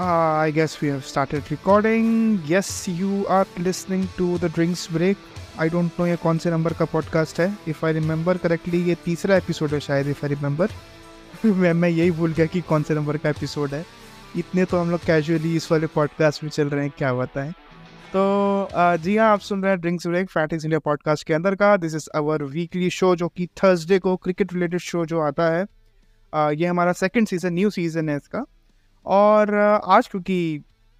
I guess we have started recording. Yes, you are listening to the Drinks Break. I don't know ये कौन से number का podcast है. If I remember correctly, ये तीसरा episode है शायद. If I remember, मैं यही भूल गया कि कौन से नंबर का एपिसोड है. इतने तो हम लोग कैजुअली इस वाले पॉडकास्ट में चल रहे हैं, क्या होता है. तो जी हाँ, आप सुन रहे हैं drinks break, fanatics India podcast के अंदर का. This is our weekly show जो कि थर्सडे को क्रिकेट रिलेटेड शो जो आता है. ये हमारा सेकंड सीज़न, न्यू सीज़न है इसका. और आज क्योंकि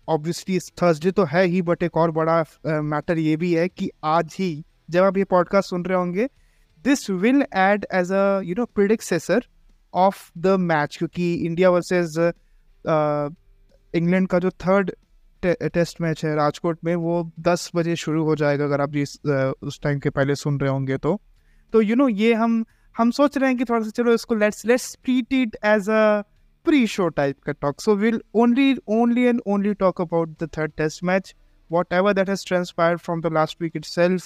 ऑब्वियसली थर्सडे तो है ही, बट एक और बड़ा मैटर ये भी है कि आज ही जब आप ये पॉडकास्ट सुन रहे होंगे, this will add as a you know predecessor of the match. क्योंकि इंडिया वर्सेज इंग्लैंड का जो थर्ड टेस्ट मैच है राजकोट में, वो 10 बजे शुरू हो जाएगा अगर आप जिस उस टाइम के पहले सुन रहे होंगे. तो यू नो ये हम सोच रहे हैं कि थोड़ा सा चलो इसको let's treat it as a pre show type का talk. So will only and only talk about the third test match, whatever that has transpired from the last week itself.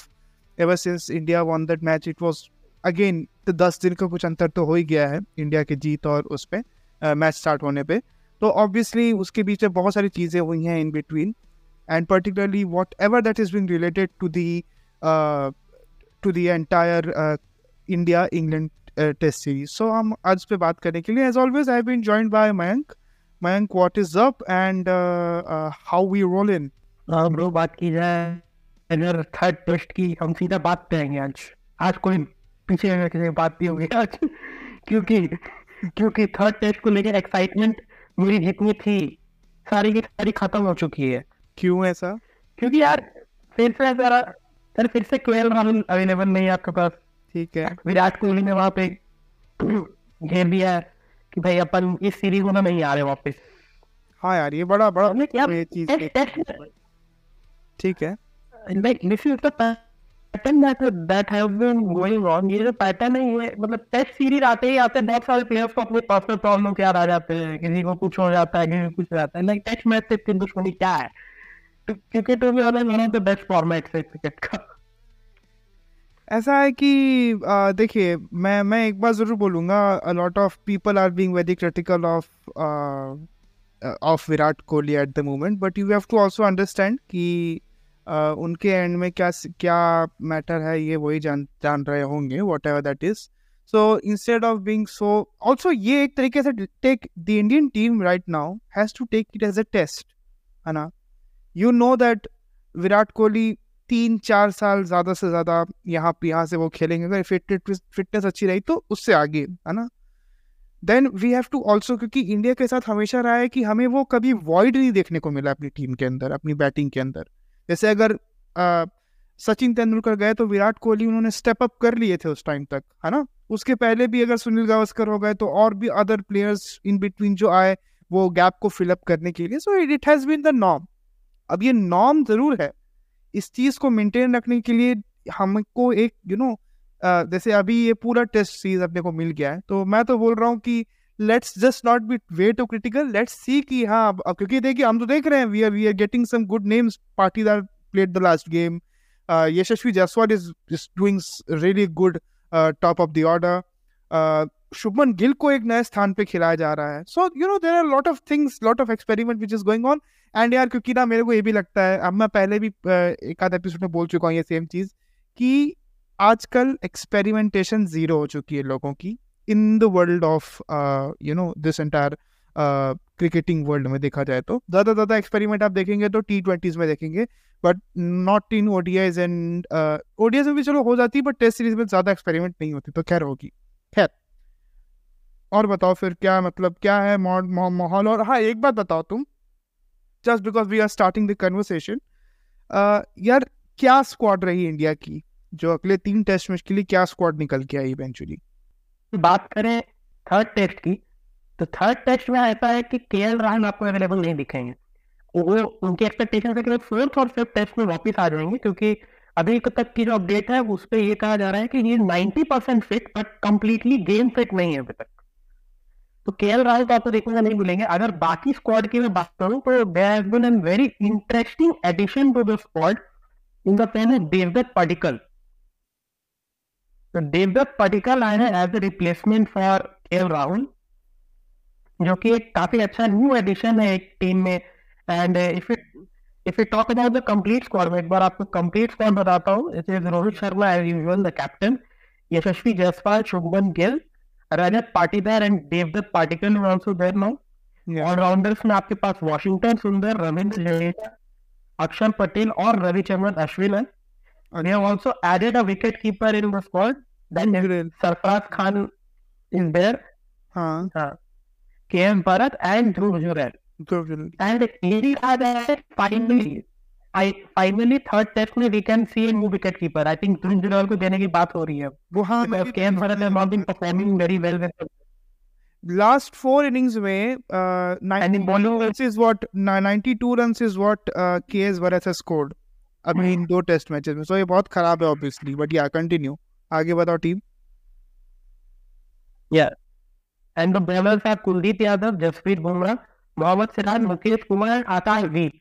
Ever since India won that match, it was again 10 दिन का कुछ अंतर तो हो ही गया है India की जीत और उस पर मैच स्टार्ट होने पर. तो ऑब्वियसली उसके बीच में बहुत सारी चीज़ें हुई हैं in between, and particularly whatever that is been related to the entire India England test series. So हम आज इस पर बात करने के लिए as always I have been joined by Mayank. What is up and how we roll in. Bro, बात की जाए अगर थर्ड टेस्ट की, हम सीधा बात करेंगे आज कोई पीछे किसी बात भी होगी आज, क्योंकि थर्ड टेस्ट को लेकर एक्साइटमेंट मेरी जितनी थी सारी की सारी खत्म हो चुकी है. क्यों ऐसा? क्योंकि यार फिर से केएल राहुल अवेलेबल नहीं है आपके पास. ठीक है, विराट कोहली ने वहां पे घेर दिया कि भाई अपन इस सीरीज में नहीं आ रहे वापस. हाँ यार, ये बड़ा चीज है. ठीक है, पैटर्न नहीं है. मतलब टेस्ट सीरीज आते ही आते बहुत सारे प्लेयर्स को अपने पर्सनल प्रॉब्लम क्या आ जाते हैं. किसी को कुछ हो जाता है, किसी को कुछ हो जाता है. लाइक टेस्ट मैच से इतनी दुश्मनी क्या है? क्रिकेट में one of the best format है क्रिकेट का. ऐसा है कि देखिए, मैं एक बार जरूर बोलूँगा, a lot of people are being very critical of Virat Kohli at the moment, but you have to also understand कि उनके एंड में क्या मैटर है ये वही जान रहे होंगे, whatever that is. So instead of being so also ये एक तरीके से take the Indian team right now has to take it as a test, है ना. You know that Virat Kohli 3-4 साल ज़्यादा से ज़्यादा यहाँ से वो खेलेंगे. अगर फिटनेस अच्छी रही तो उससे आगे, है ना. Then we have to also, क्योंकि इंडिया के साथ हमेशा रहा है कि हमें वो कभी वॉइड नहीं देखने को मिला अपनी टीम के अंदर, अपनी बैटिंग के अंदर. जैसे अगर सचिन तेंदुलकर गए तो विराट कोहली उन्होंने स्टेप अप कर लिए थे उस टाइम तक, है ना. उसके पहले भी अगर सुनील गावस्कर हो गए तो और भी अदर प्लेयर्स इन बिटवीन जो आए वो गैप को फिलअप करने के लिए. So it has been the norm. अब ये नॉर्म ज़रूर है, इस चीज़ को मेंटेन रखने के लिए हमको एक यू नो जैसे अभी ये पूरा टेस्ट सीरीज अपने को मिल गया है, तो मैं तो बोल रहा हूँ कि let's just not be way too critical, let's see कि हाँ. क्योंकि देखिए हम तो देख रहे हैं we are getting some good names. Patidar played the last game, Yashasvi Jaiswal is doing really good top of the order, Shubman Gill को एक नए स्थान पे खिलाया जा रहा है. So you know there are lot of things, lot of experiment which is going on. And यार क्योंकि ना मेरे को ये भी लगता है, अब मैं पहले भी एक आध एपिसोड में बोल चुका हूँ ये सेम चीज़, कि आजकल एक्सपेरिमेंटेशन जीरो हो चुकी है लोगों की in the world of you know this entire cricketing world में. देखा जाए तो ज़्यादा ज़्यादा एक्सपेरिमेंट आप देखेंगे तो T20s में देखेंगे, but not in ODIs. And ODIs में भी चलो हो जाती है, बट टेस्ट सीरीज में ज़्यादा एक्सपेरिमेंट नहीं होती. तो खैर होगी. खैर और बताओ फिर क्या, मतलब क्या है माहौल. और हाँ एक बात बताओ तुम, just because we are starting the conversation, यार क्या स्क्वाड रही इंडिया की जो अगले 3 टेस्ट मैच के लिए, क्या स्क्वाड निकल के आई इवेंचुअली. बात करें थर्ड टेस्ट की, तो थर्ड टेस्ट में ऐसा है कि केएल राहुल आपको अवेलेबल नहीं दिखेंगे. वो उनकी एक्सपेक्टेशन है कि फोर्थ और फिफ्थ टेस्ट में वापस आ जाएंगे, क्योंकि अभी तक की जो अपडेट है उस पर ये कहा जा रहा है कि ये 90% fit but completely game fit नहीं है अभी तक. तो केएल राहुल को आपको देखने का नहीं मिलेंगे. अगर बाकी स्क्वाड की मैं बात करूं तो there has been a very interesting addition to the squad in the form of Devdutt Padikkal. तो देवदत्त पाडिक्कल आए हैं as a replacement for KL Rahul. जो कि एक काफी अच्छा न्यू एडिशन है एक टीम में। And if you talk about the complete squad, मैं एक बार आपको कंप्लीट स्क्वाड बताता हूँ। It is Rohit Sharma as usual the captain, Yashasvi Jaiswal, Shubman Gill, Rajat Patidar and Devdutt Padikkal is also there now. Allrounders में आपके पास वॉशिंगटन सुंदर, रविंद्र जडेजा, अक्षर पटेल और रविचंद्रन अश्विन हैं। And they have also added a wicket-keeper in the squad. Then Sarfaraz Khan is there. KS Bharat and Dhruv Jurel. And these are the finally third test में we can see a new wicket-keeper. I think Dhruv Jurel को देने की बात हो रही है। वो हाँ, because KS Bharat has not been performing very well with them. Last four innings में 92 runs is what KS Bharat has scored. अभी इन दो टेस्ट मैचेस में, सो ये बहुत खराब है ऑब्वियसली, बट या कंटिन्यू आगे बताओ टीम। या and the bowlers are Kuldeep Yadav, Jasprit Bumrah, Mohammed Siraj, Mukesh Kumar, Akash Deep.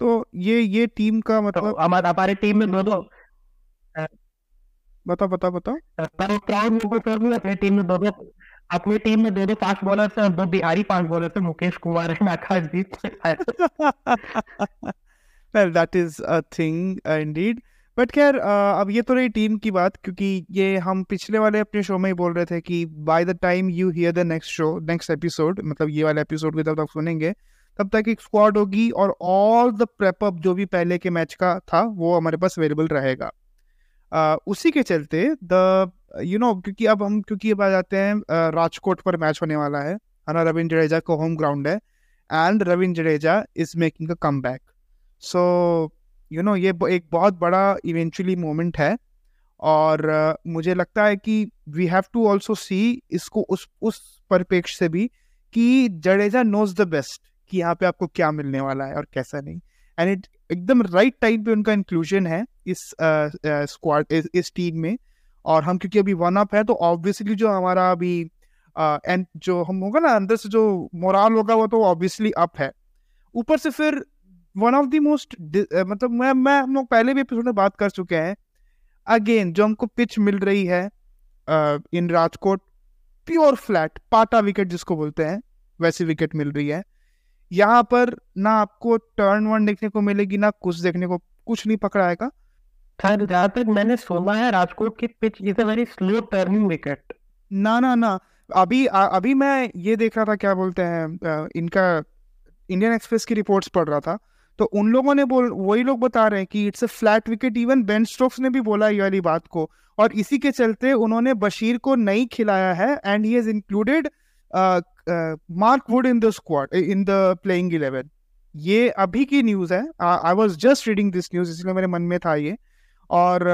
तो ये टीम का मतलब हमारे टीम में दो बताओ अपने टीम में दो फास्ट बॉलर से, दो बिहारी फास्ट बॉलर से, मुकेश कुमार है, आकाशदीप है। Well, that is a thing indeed. But खैर अब ये तो रही टीम की बात, क्योंकि ये हम पिछले वाले अपने शो में ही बोल रहे थे कि by the time you hear the next show, next episode, मतलब ये वाले एपिसोड को जब तक सुनेंगे तब तक एक स्क्वाड होगी और ऑल द प्रेप अप जो भी पहले के मैच का था वो हमारे पास अवेलेबल रहेगा। उसी के चलते द क्योंकि अब हम अब आ जाते हैं राजकोट पर मैच होने वाला है ना, रविंद्र जडेजा को होम ग्राउंड है and Ravindra Jadeja is making a comeback. So ये एक बहुत बड़ा इवेंचुअली मोमेंट है और मुझे लगता है कि we have to also see इसको उस परिपेक्ष से भी कि जडेजा नोज द बेस्ट कि यहाँ पे आपको क्या मिलने वाला है और कैसा नहीं। एंड एकदम राइट टाइम पे उनका इंक्लूजन है इस स्क्वाड इस टीम में। और हम क्योंकि अभी वन अप है तो ऑब्वियसली जो हमारा अभी एंड जो हम होगा ना अंदर से जो मोराल होगा वो तो ऑब्वियसली अप है। ऊपर से फिर वन ऑफ द मोस्ट मतलब मैं हम लोग पहले भी एपिसोड में बात कर चुके हैं, अगेन जो हमको पिच मिल रही है इन राजकोट, प्योर फ्लैट पाटा विकेट जिसको बोलते हैं वैसी विकेट मिल रही है। यहाँ पर ना आपको टर्न वन देखने को मिलेगी ना कुछ देखने को, कुछ नहीं पकड़ाएगा। सर जहाँ तक मैंने सुना है राजकोट की pitch is a very slow turning wicket. ना अभी मैं ये देख रहा था क्या बोलते हैं इनका इंडियन एक्सप्रेस की रिपोर्ट्स पढ़ रहा था तो उन लोगों ने वही लोग बता रहे हैं कि it's a flat wicket. Even Ben Stokes ने भी बोला ये वाली बात को और इसी के चलते उन्होंने बशीर को नहीं खिलाया है and he has included Mark Wood in the squad in the playing 11। ये अभी की न्यूज है, I was just reading this news इसलिए मेरे मन में था ये। और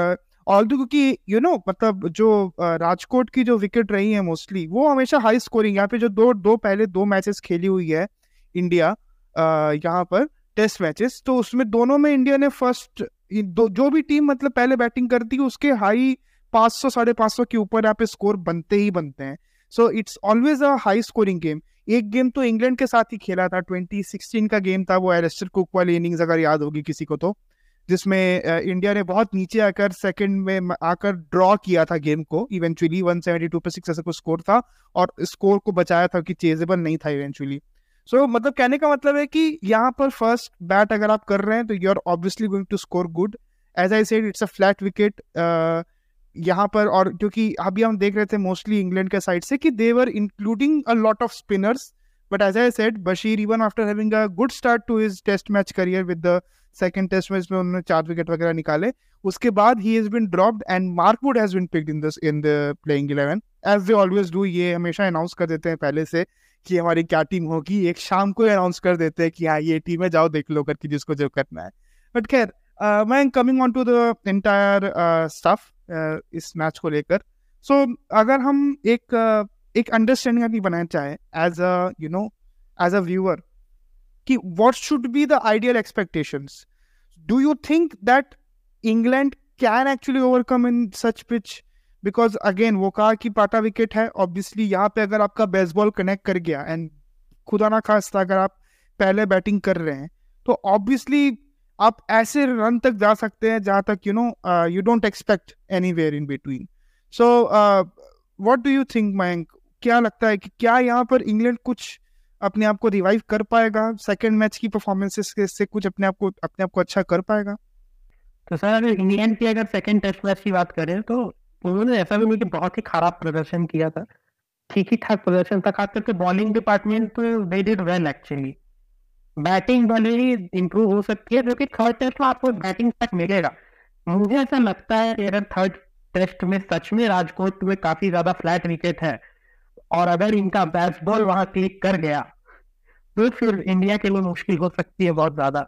ऑल्दो क्योंकि मतलब जो राजकोट की जो विकेट रही है मोस्टली वो हमेशा हाई स्कोरिंग, यहाँ पे जो दो पहले दो मैचेस खेली हुई है इंडिया यहाँ पर टेस्ट मैचेस, तो उसमें दोनों में इंडिया ने फर्स्ट जो भी टीम मतलब पहले बैटिंग करती है उसके हाई 500 550 के ऊपर यहाँ पे स्कोर बनते ही बनते हैं। So it's always a high scoring game. एक गेम तो इंग्लैंड के साथ ही खेला था 2016 का गेम था वो, एलिस्टर कुक वाली इनिंग्स अगर याद होगी किसी को तो, जिसमें इंडिया ने बहुत नीचे आकर सेकंड में आकर ड्रॉ किया था गेम को इवेंचुअली 172 पे 6 ऐसा कुछ स्कोर था और स्कोर को बचाया था कि चेजेबल नहीं था इवेंचुअली। सो मतलब कहने का मतलब है कि यहाँ पर फर्स्ट बैट अगर आप कर रहे हैं तो you are obviously going to score good. As I said it's a flat wicket यहाँ पर। और क्योंकि अभी हम देख रहे थे मोस्टली इंग्लैंड के साइड से कि they were including a lot of spinners, but as I said Bashir even after having a good start to his test match career with the second test match में उन्होंने 4 विकेट वगैरह निकाले, उसके बाद ही has been dropped and Mark Wood has been picked in the playing 11 as they always do. ये हमेशा announce कर देते हैं पहले से कि हमारी क्या टीम होगी, एक शाम को अनाउंस कर देते हैं कि हाँ ये टीम है जाओ देख लो करके जिसको जो करना है। बट खैर मैं coming on to the entire stuff इस मैच को लेकर। सो अगर हम एक अंडरस्टैंडिंग अपनी बनाना चाहें एज अ व्यूअर कि what should be the ideal expectations, do you think that England can actually overcome in such pitch? Because again वो कहा कि पाटा विकेट है ऑब्वियसली, यहाँ पे अगर आपका बेसबॉल कनेक्ट कर गया एंड खुदा ना खास्ता अगर आप पहले बैटिंग कर रहे हैं तो ऑब्वियसली आप ऐसे रन तक जा सकते हैं जहाँ तक you don't expect anywhere in between. So what do you think Mayank, क्या लगता है कि क्या यहाँ पर इंग्लैंड कुछ अपने आप को रिवाइव कर पाएगा, सेकंड मैच की परफॉर्मेंसेस से कुछ अपने आप को अच्छा कर पाएगा? तो सर अगर इंग्लैंड की अगर सेकंड टेस्ट मैच की बात करें तो उन्होंने ऐसा भी मुझे बहुत ही खराब प्रदर्शन किया था, ठीक ही ठाक प्रदर्शन था, खास करके bowling department they did well actually. Batting भले ही इम्प्रूव हो सकती है, जो कि थर्ड टेस्ट में आपको बैटिंग तक मिलेगा। मुझे ऐसा लगता है कि अगर थर्ड टेस्ट में सच में राजकोट में काफी ज्यादा फ्लैट विकेट है और अगर इनका बैट बॉल वहां क्लिक कर गया तो फिर इंडिया के लिए मुश्किल हो सकती है बहुत ज्यादा।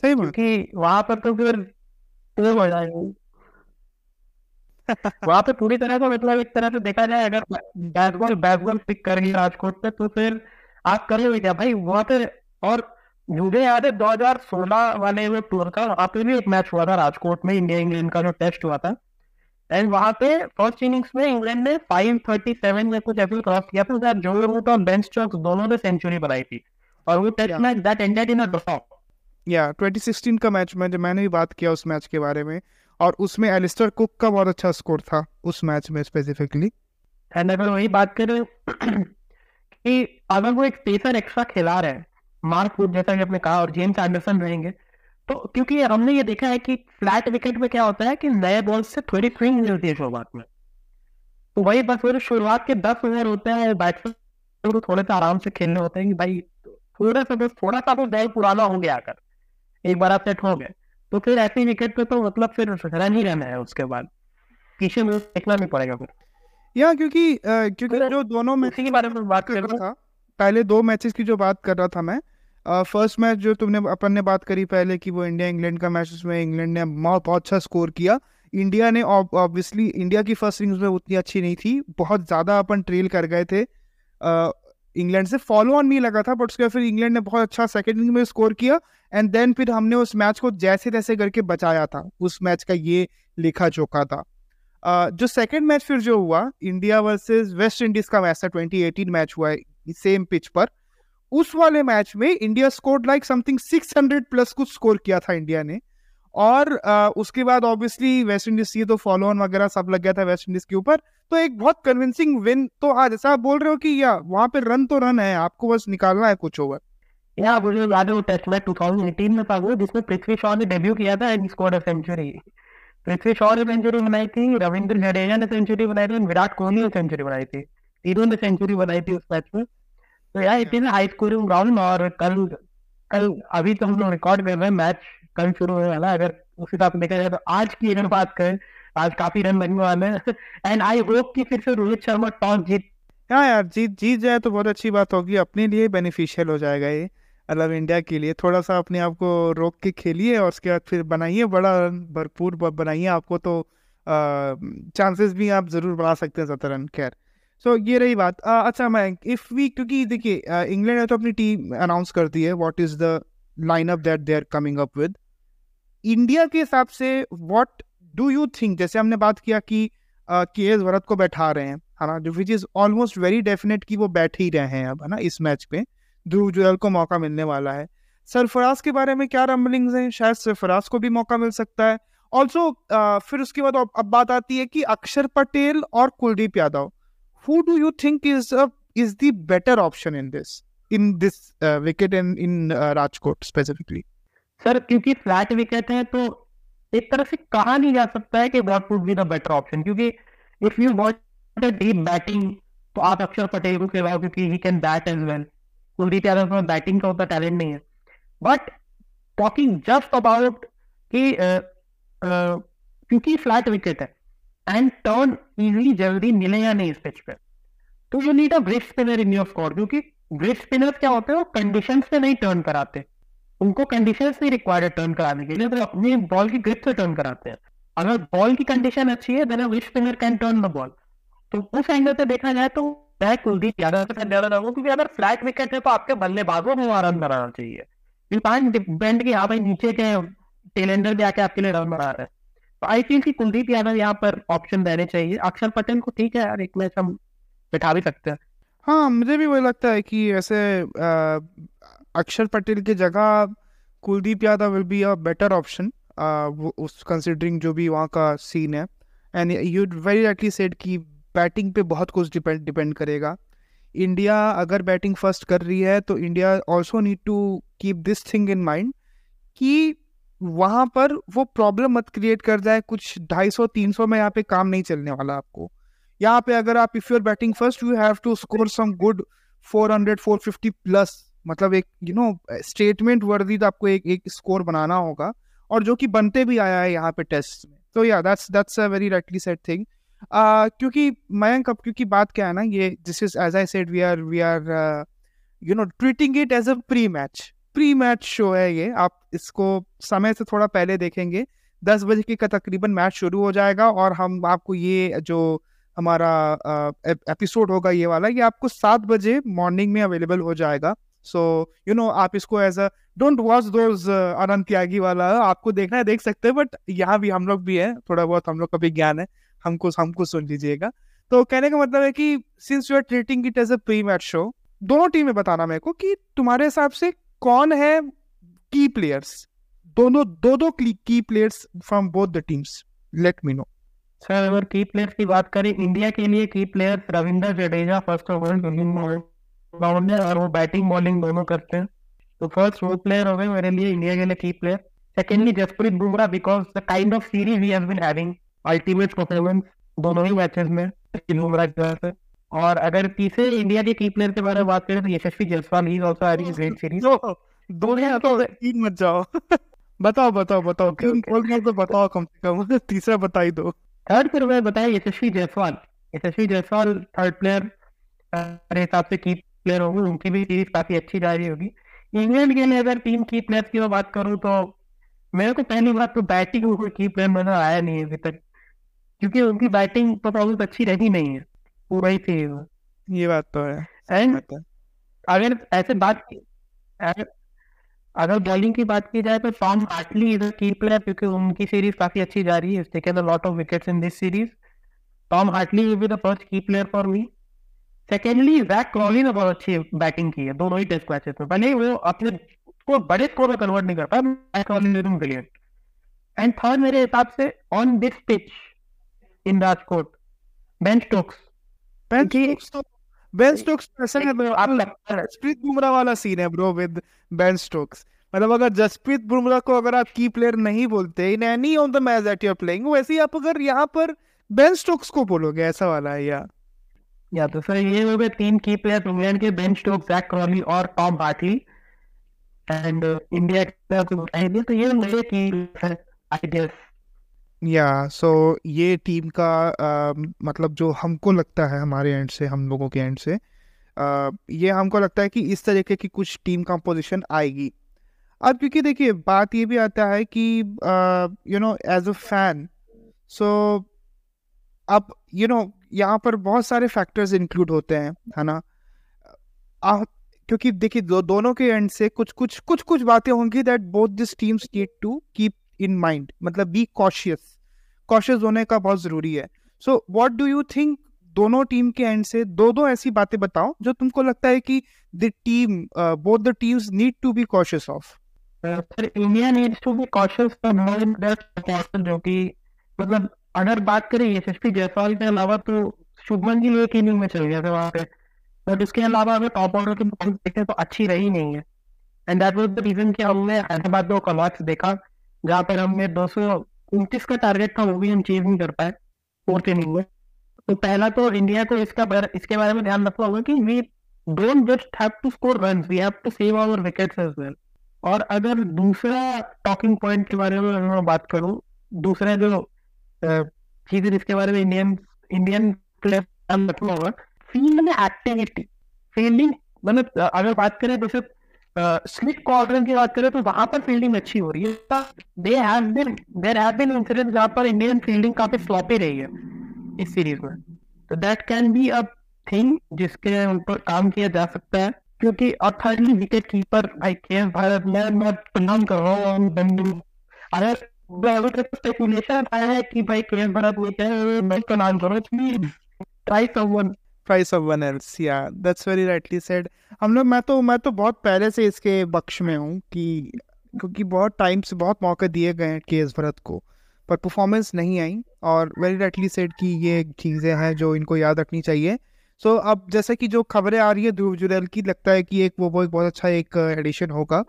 सही बात, क्योंकि वहां पर तो फिर वहां पे पूरी तरह से मतलब एक तरह से देखा जाए अगर बैट बॉल पिक कर गया राजकोट पे तो फिर आप कर ही क्या भाई वहां पे। और मुझे याद है 2016 वाले में टूर का वहां पे भी एक मैच हुआ था राजकोट में, इंडिया इंग्लैंड का जो टेस्ट हुआ था, एंड वहां पे फर्स्ट इनिंग्स में इंग्लैंड ने 537 में कुछ ऐसे क्रॉस किया था जहां जो रूट और बेन स्टोक्स दोनों ने सेंचुरी बनाई थी और वो test match that ended in a draw. या 2016 का मैच में मैंने भी बात किया उस मैच के बारे में, और उसमें एलिस्टर कुक का बहुत अच्छा स्कोर था उस मैच में स्पेसिफिकली। एंड अगर वही बात करें कि अगर वो एक पेसर एक्स्ट्रा खिला रहा है, मार्क वुड जैसा कि आपने कहा और जेम्स एंडरसन रहेंगे, तो क्योंकि हमने ये देखा है कि फ्लैट विकेट में क्या होता है कि नए बॉल से थोड़ी स्विंग मिलती है शुरुआत में, तो वही बस वो शुरुआत के 10 ओवर होते हैं बैट्समैन को थोड़े से आराम से खेलने होते हैं कि भाई थोड़ा सा तो नया पुराना हो गया, आकर एक बार आप सेट हो गए तो फिर ऐसी विकेट पे तो मतलब फिर नहीं रहना है, उसके बाद पीछे में देखना नहीं पड़ेगा फिर। या क्योंकि जो दोनों मैचों के बारे में बात कर रहा था, पहले दो मैचेस की जो बात कर रहा था मैं, फर्स्ट मैच जो अपन ने बात करी पहले कि वो इंडिया इंग्लैंड का मैच, उसमें इंग्लैंड ने बहुत अच्छा स्कोर किया। इंडिया ने ऑब्वियसली इंडिया की फर्स्ट इनिंग्स में उतनी अच्छी नहीं थी, बहुत ज़्यादा अपन ट्रेल कर गए थे इंग्लैंड से, फॉलो ऑन नहीं लगा था, बट उसके बाद फिर इंग्लैंड ने बहुत अच्छा सेकेंड इनिंग में स्कोर किया एंड देन फिर हमने उस मैच को जैसे तैसे करके बचाया था। उस मैच का ये लेखा जोखा था। जो सेकेंड मैच फिर जो हुआ इंडिया वर्सेज वेस्ट इंडीज का मैच था, 2018 मैच हुआ है सेम पिच पर। उस वाले मैच में India scored like something 600 plus कुछ स्कोर किया था इंडिया ने, और उसके बाद ऑब्वियसली वेस्ट इंडीज ये तो फॉलो ऑन वगैरह सब लग गया था वेस्ट इंडीज के ऊपर, तो एक बहुत कन्विंसिंग विन। तो आज ऐसा आप बोल रहे हो कि या वहां पे रन तो रन है, आपको बस निकालना है कुछ ओवर। या मुझे याद है वो टेस्ट मैच 2018 में था जिसमें पृथ्वी शॉ ने डेब्यू किया था and scored a century. Prithvi Shaw ने सेंचुरी बनाई थी, रविंद्र जडेजा ने सेंचुरी बनाई थी, विराट कोहली ने सेंचुरी बनाई थी, तीनों ने सेंचुरी बनाई थी उस मैच में। तो यार इतना हाई स्कोरिंग ग्राउंड, और कल अभी तो हम लोग रिकॉर्ड कर रहे हैं, मैच कल शुरू होने वाला है। अगर उस हिसाब से देखा जाए तो आज की अगर बात करें, आज काफी रन बनने वाले हैं एंड आई होप कि फिर से रोहित शर्मा टॉस जीत यार जीत जाए तो बहुत अच्छी बात होगी, अपने लिए बेनिफिशियल हो जाएगा ये, मतलब इंडिया के लिए। थोड़ा सा अपने आप को रोक के खेलिए और उसके बाद फिर बनाइए बड़ा रन, भरपूर बनाइए, आपको तो चांसेस भी आप जरूर बढ़ा सकते हैं 17 रन। खैर सो ये रही बात। अच्छा मयंक, इफ वी, क्योंकि देखिए इंग्लैंड ने तो अपनी टीम अनाउंस कर दी है, what is the lineup that they are coming up with. India के हिसाब से व्हाट डू यू थिंक, जैसे हमने बात किया कि केएस भरत को बैठा रहे हैं, है ना, which is almost very definite कि वो बैठ ही रहे हैं अब, है ना, इस मैच पे ध्रुव जुरैल को मौका मिलने वाला है। सरफराज के बारे में क्या रम्बलिंग्स हैं, शायद सरफराज को भी मौका मिल सकता है। ऑल्सो फिर उसके बाद अब बात आती है कि अक्षर पटेल और Kuldeep Yadav, who do you think is the better option in this wicket and in Rajkot specifically? Sir, क्योंकि flat wicket है तो एक तरह से कहा नहीं जा सकता है कि what would be the better option, क्योंकि if you want a deep batting तो आप अक्षर पटेल को खिलाओ क्योंकि he can bat as well. Kuldeep Yadav में बैटिंग का उतना टैलेंट नहीं है, but talking just about कि क्योंकि flat wicket है एंड टर्न इजली जल्दी मिलेगा नहीं इस पिच पे, तो you need a grid spinner in your squad, क्योंकि ग्रिड स्पिनर क्या होते हैं वो कंडीशंस पे नहीं टर्न कराते, उनको कंडीशंस नहीं रिक्वायर्ड टर्न कराने के लिए, तो अपने बॉल की ग्रिड से टर्न कराते हैं। अगर बॉल की कंडीशन अच्छी है then a grid spinner can turn the ball, तो उस एंगल से देखा जाए तो मैं कुलदीप यादव से डर रहा हूँ, क्योंकि अगर फ्लैट विकेट है तो आपके बल्लेबाजों को वहां रन बनाना चाहिए, यू कांट डिपेंड कि आप नीचे के टेलेंडर भी आके आपके लिए रन बना रहे हैं। आई थिंक कि कुलदीप यादव यहाँ पर ऑप्शन देने चाहिए। अक्षर पटेल को ठीक है यार, एक मैच हम बैठा भी सकते हैं। हाँ, मुझे भी वही लगता है कि ऐसे अक्षर पटेल की जगह Kuldeep Yadav will be a better option, उस कंसिडरिंग जो भी वहाँ का सीन है। And you very rightly said कि बैटिंग पे बहुत कुछ डिपेंड करेगा। इंडिया अगर बैटिंग फर्स्ट कर रही है तो India also need to keep this thing in mind कि वहाँ पर वो प्रॉब्लम मत क्रिएट कर जाए। कुछ 250-300 में यहाँ पे काम नहीं चलने वाला आपको। यहाँ पे अगर आप if your batting first you have to score some good 400-450 plus, मतलब एक यू नो स्टेटमेंट वर्दी आपको एक स्कोर बनाना होगा, और जो कि बनते भी आया है यहाँ पे टेस्ट में। तो या that's a very rightly said thing. क्योंकि मयंक, अब क्योंकि बात क्या है ना, ये this is as I said we are you know treating it as a pre match show है ये। आप इसको समय से थोड़ा पहले देखेंगे, 10 बजे के तकरीबन मैच शुरू हो जाएगा और हम आपको ये जो हमारा एपिसोड होगा ये वाला, ये आपको 7 बजे मॉर्निंग में अवेलेबल हो जाएगा। सो यू नो आप इसको as a don't watch those Anant Tyagi वाला, आपको देखना है देख सकते हैं, बट यहाँ भी हम लोग भी हैं, थोड़ा बहुत हम लोग का भी ज्ञान है, हमको सुन लीजिएगा। तो कहने का मतलब है कि since you are treating it as a pre match show, दोनों टीमें बताना मेरे को कि तुम्हारे हिसाब से कौन है की प्लेयर्स, दो key players from both the teams, let me know. Sir अगर की प्लेयर्स की बात करें, इंडिया के लिए key players Ravindra Jadeja first over बाउंडर, और वो बैटिंग बॉलिंग दोनों करते हैं, तो फर्स्ट वो प्लेयर हो गए मेरे लिए इंडिया के लिए key player. Secondly Jasprit Bumrah, because the kind of series we have been having, ultimate performance दोनों ही मैचेस में बुमराह की वजह से। और अगर तीसरे इंडिया के की प्लेयर के बारे में बात करें तो यशस्वी जायसवाल ही आल्सो हैविंग ग्रेट सीरीज। दो तीन मत जाओ, बताओ तो बताओ, कम से कम तीसरा बता ही दो। थर्ड फिर मैं बताया यशस्वी जायसवाल थर्ड प्लेयर मेरे हिसाब से की प्लेयर होगी, उनकी भी सीरीज काफी अच्छी जा रही होगी। इंग्लैंड के लिए अगर टीम की प्लेयर्स की मैं बात करूं तो मेरे को पहली बात तो बैटिंग में कोई की प्लेयर नजर आया नहीं है अभी तक, क्योंकि उनकी बैटिंग परफॉर्मेंस अच्छी रही नहीं है पूरा ही थी। ये बात तो है। एंड अगर ऐसे बात अगर बॉलिंग की बात की जाए तो टॉम हार्टली इज अ की प्लेयर, क्योंकि उनकी सीरीज काफी अच्छी जा रही है, उसके अंदर lot of wickets in this series. Tom Hartley will be the first key player for me. Secondly Virat Kohli ने बहुत अच्छी बैटिंग की है दोनों ही टेस्ट मैचेस में, भले वो अपने को बड़े स्कोर में कन्वर्ट नहीं कर पाया, विराट कोहली ने एकदम ब्रिलियंट। एंड थर्ड मेरे हिसाब से on this pitch in Rajkot Ben Stokes ऐसा है, आप जसप्रीत बुमराह वाला सीन है ब्रो विद बेन स्टोक्स। मतलब अगर जसप्रीत बुमराह को अगर आप की प्लेयर नहीं बोलते in any of the match that you are playing, वैसे ही आप अगर यहाँ पर बेन स्टोक्स को बोलोगे, ऐसा वाला है या तो सर ये हो गए 3 की प्लेयर इंग्लैंड के, बेन स्टोक्स, जैक कॉर्नी और टॉम हार्टली। एंड इंडिया का तो ये मेरे की आइडिया या सो ये टीम का मतलब जो हमको लगता है हमारे एंड से, हम लोगों के एंड से ये हमको लगता है कि इस तरीके की कुछ टीम कंपोजिशन आएगी। अब क्योंकि देखिए बात ये भी आता है कि you know as a fan, so अब यू नो यहाँ पर बहुत सारे फैक्टर्स इंक्लूड होते हैं, है ना। क्योंकि देखिए दोनों के एंड से कुछ बातें होंगी that both this teams need to keep in mind, मतलब बी कॉशियस होने का बहुत जरूरी है। So what do you think दोनों टीम के एंड से दो ऐसी बातें बताओ जो तुमको लगता है कि the team both the teams need to be cautious of. India needs to be cautious जो कि मतलब अगर बात करें यशस्वी जायसवाल के अलावा तो शुभमन गिल एक इनिंग में चल गया था वहां पे, बट उसके अलावा अगर टॉप ऑर्डर की परफॉर्मेंस देखें तो अच्छी रही नहीं है। And that was the reason कि हमने हैदराबाद में कॉलआउट देखा जहाँ पर हमने 229 का टारगेट था, वो भी हम चीज नहीं कर पाए फोर्थ इनिंग में। तो पहला तो इंडिया को इसके बारे में ध्यान रखना होगा कि we don't just have to score runs, we have to save our wickets as well. और अगर दूसरा टॉकिंग पॉइंट के बारे में मैं बात करूँ, दूसरा जो चीज इसके बारे में इंडियन प्लेयर ध्यान रखना होगा फील्ड एक्टिविटी, फील्डिंग मतलब अगर बात करें तो सिर्फ स्लिप कॉर्नर की बात करें तो वहां पर फील्डिंग अच्छी हो रही है। देयर हैव बीन इंसिडेंट्स जहां पर इंडियन फील्डिंग काफी फ्लॉपी रही है इस सीरीज में, तो that can be a thing जिसके ऊपर काम किया जा सकता है। क्योंकि और थर्डली विकेट कीपर भाई केएस भारत, मैं प्रणाम कर रहा हूँ बंदूक। अगर स्पेकुलेशन आया है कि भाई केएस भारत वो क्या है, मैं प्रणाम कर रहा हूँ, try someone price of one else. या दैट्स वेरी राइटली सेड। हम लोग मैं तो बहुत पहले से इसके पक्ष में हूँ कि क्योंकि बहुत टाइम से बहुत मौके दिए गए हैं केएस भरत को, पर परफॉर्मेंस नहीं आई और वेरी राइटली सेड कि ये चीज़ें हैं जो इनको याद रखनी चाहिए। सो अब जैसे कि जो खबरें आ रही है ध्रुव जुरेल की, लगता है कि एक वो एक बहुत अच्छा एक एडिशन होगा।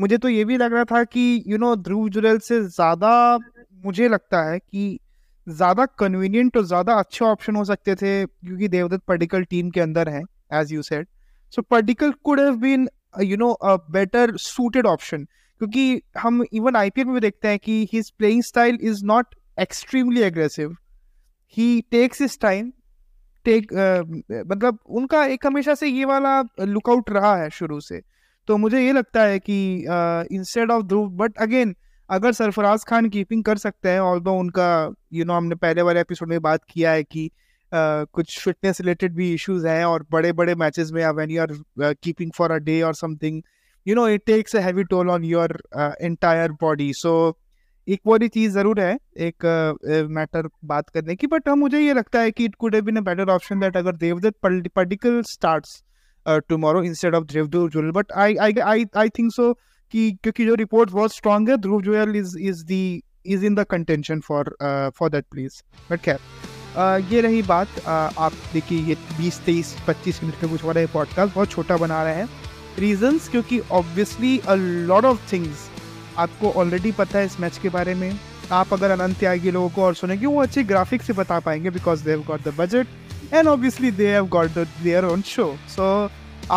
मुझे तो ये भी लग रहा था कि ध्रुव जुरेल से ज़्यादा मुझे लगता है कि ज़्यादा कन्वीनियंट और ज़्यादा अच्छे ऑप्शन हो सकते थे क्योंकि देवदत्त पडिक्कल टीम के अंदर है as you said. So Padikkal could have been a better suited option क्योंकि हम इवन आईपीएल में भी देखते हैं कि his playing style is not extremely aggressive, he takes his time मतलब उनका एक हमेशा से ये वाला लुकआउट रहा है शुरू से। तो मुझे ये लगता है कि instead of Dhruv, but again अगर सरफराज खान कीपिंग कर सकते हैं, ऑल्दो उनका हमने पहले वाले एपिसोड में बात किया है कि कुछ फिटनेस रिलेटेड भी इश्यूज हैं और बड़े बड़े मैचेस में when you are keeping for a day और something it takes a heavy toll on your entire body. So एक बड़ी चीज़ ज़रूर है एक मैटर बात करने की, बट मुझे ये लगता है कि it could have been a better option that अगर Devdutt Padikkal starts tomorrow instead of Dhruv Jurel. But I think so कि क्योंकि जो रिपोर्ट बहुत स्ट्रॉन्ग है, Dhruv Jurel is in the contention for that place. But खैर ये रही बात। आप देखिए ये 20-25 मिनट में कुछ वाला पॉडकास्ट बहुत छोटा बना रहे हैं। रीजंस क्योंकि obviously a lot of things आपको ऑलरेडी पता है इस मैच के बारे में। आप अगर अनंत त्यागी लोगों को और सुनेंगे वो अच्छे ग्राफिक्स से बता पाएंगे because they have got the budget and obviously they have got their own show. So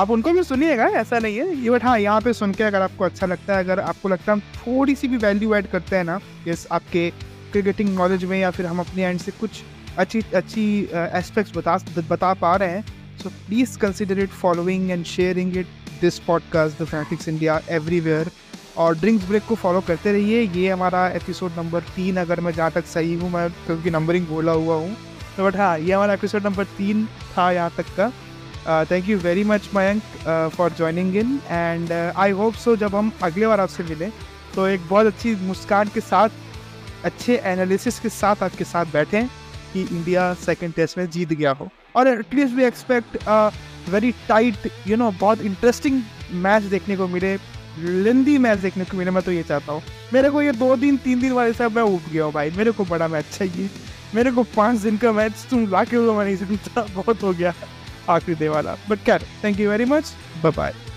आप उनको भी सुनिएगा, ऐसा नहीं है ये, बट हाँ यहाँ पे सुन के अगर आपको अच्छा लगता है, अगर आपको लगता है हम थोड़ी सी भी वैल्यू ऐड करते हैं ना यस आपके क्रिकेटिंग नॉलेज में या फिर हम अपने एंड से कुछ अच्छी एस्पेक्ट्स बता पा रहे हैं, so please consider it following and sharing it this podcast the fanatics India everywhere. और ड्रिंक्स ब्रेक को फॉलो करते रहिए। ये हमारा एपिसोड नंबर 3 अगर मैं जहाँ तक सही हूँ, मैं क्योंकि नंबरिंग बोला हुआ हूँ तो, बट हाँ ये हमारा एपिसोड नंबर 3 था यहाँ तक का। Thank you very much Mayank for joining in and I hope so जब हम अगले बार आपसे मिलें तो एक बहुत अच्छी मुस्कान के साथ अच्छे एनालिसिस के साथ आपके साथ बैठें कि इंडिया सेकंड टेस्ट में जीत गया हो। और at least we expect very tight बहुत इंटरेस्टिंग मैच देखने को मिले, लेंदी मैच देखने को मिले। मैं तो ये चाहता हूँ, मेरे को ये 2-3 दिन वाले साहब मैं उठ गया हूँ भाई, मेरे को बड़ा मैच चाहिए, मेरे को 5 दिन का मैच तुम ला के हो मैं नहीं जानता, बहुत हो गया आखिरी दे वाला। बट खैर thank you very much, bye bye.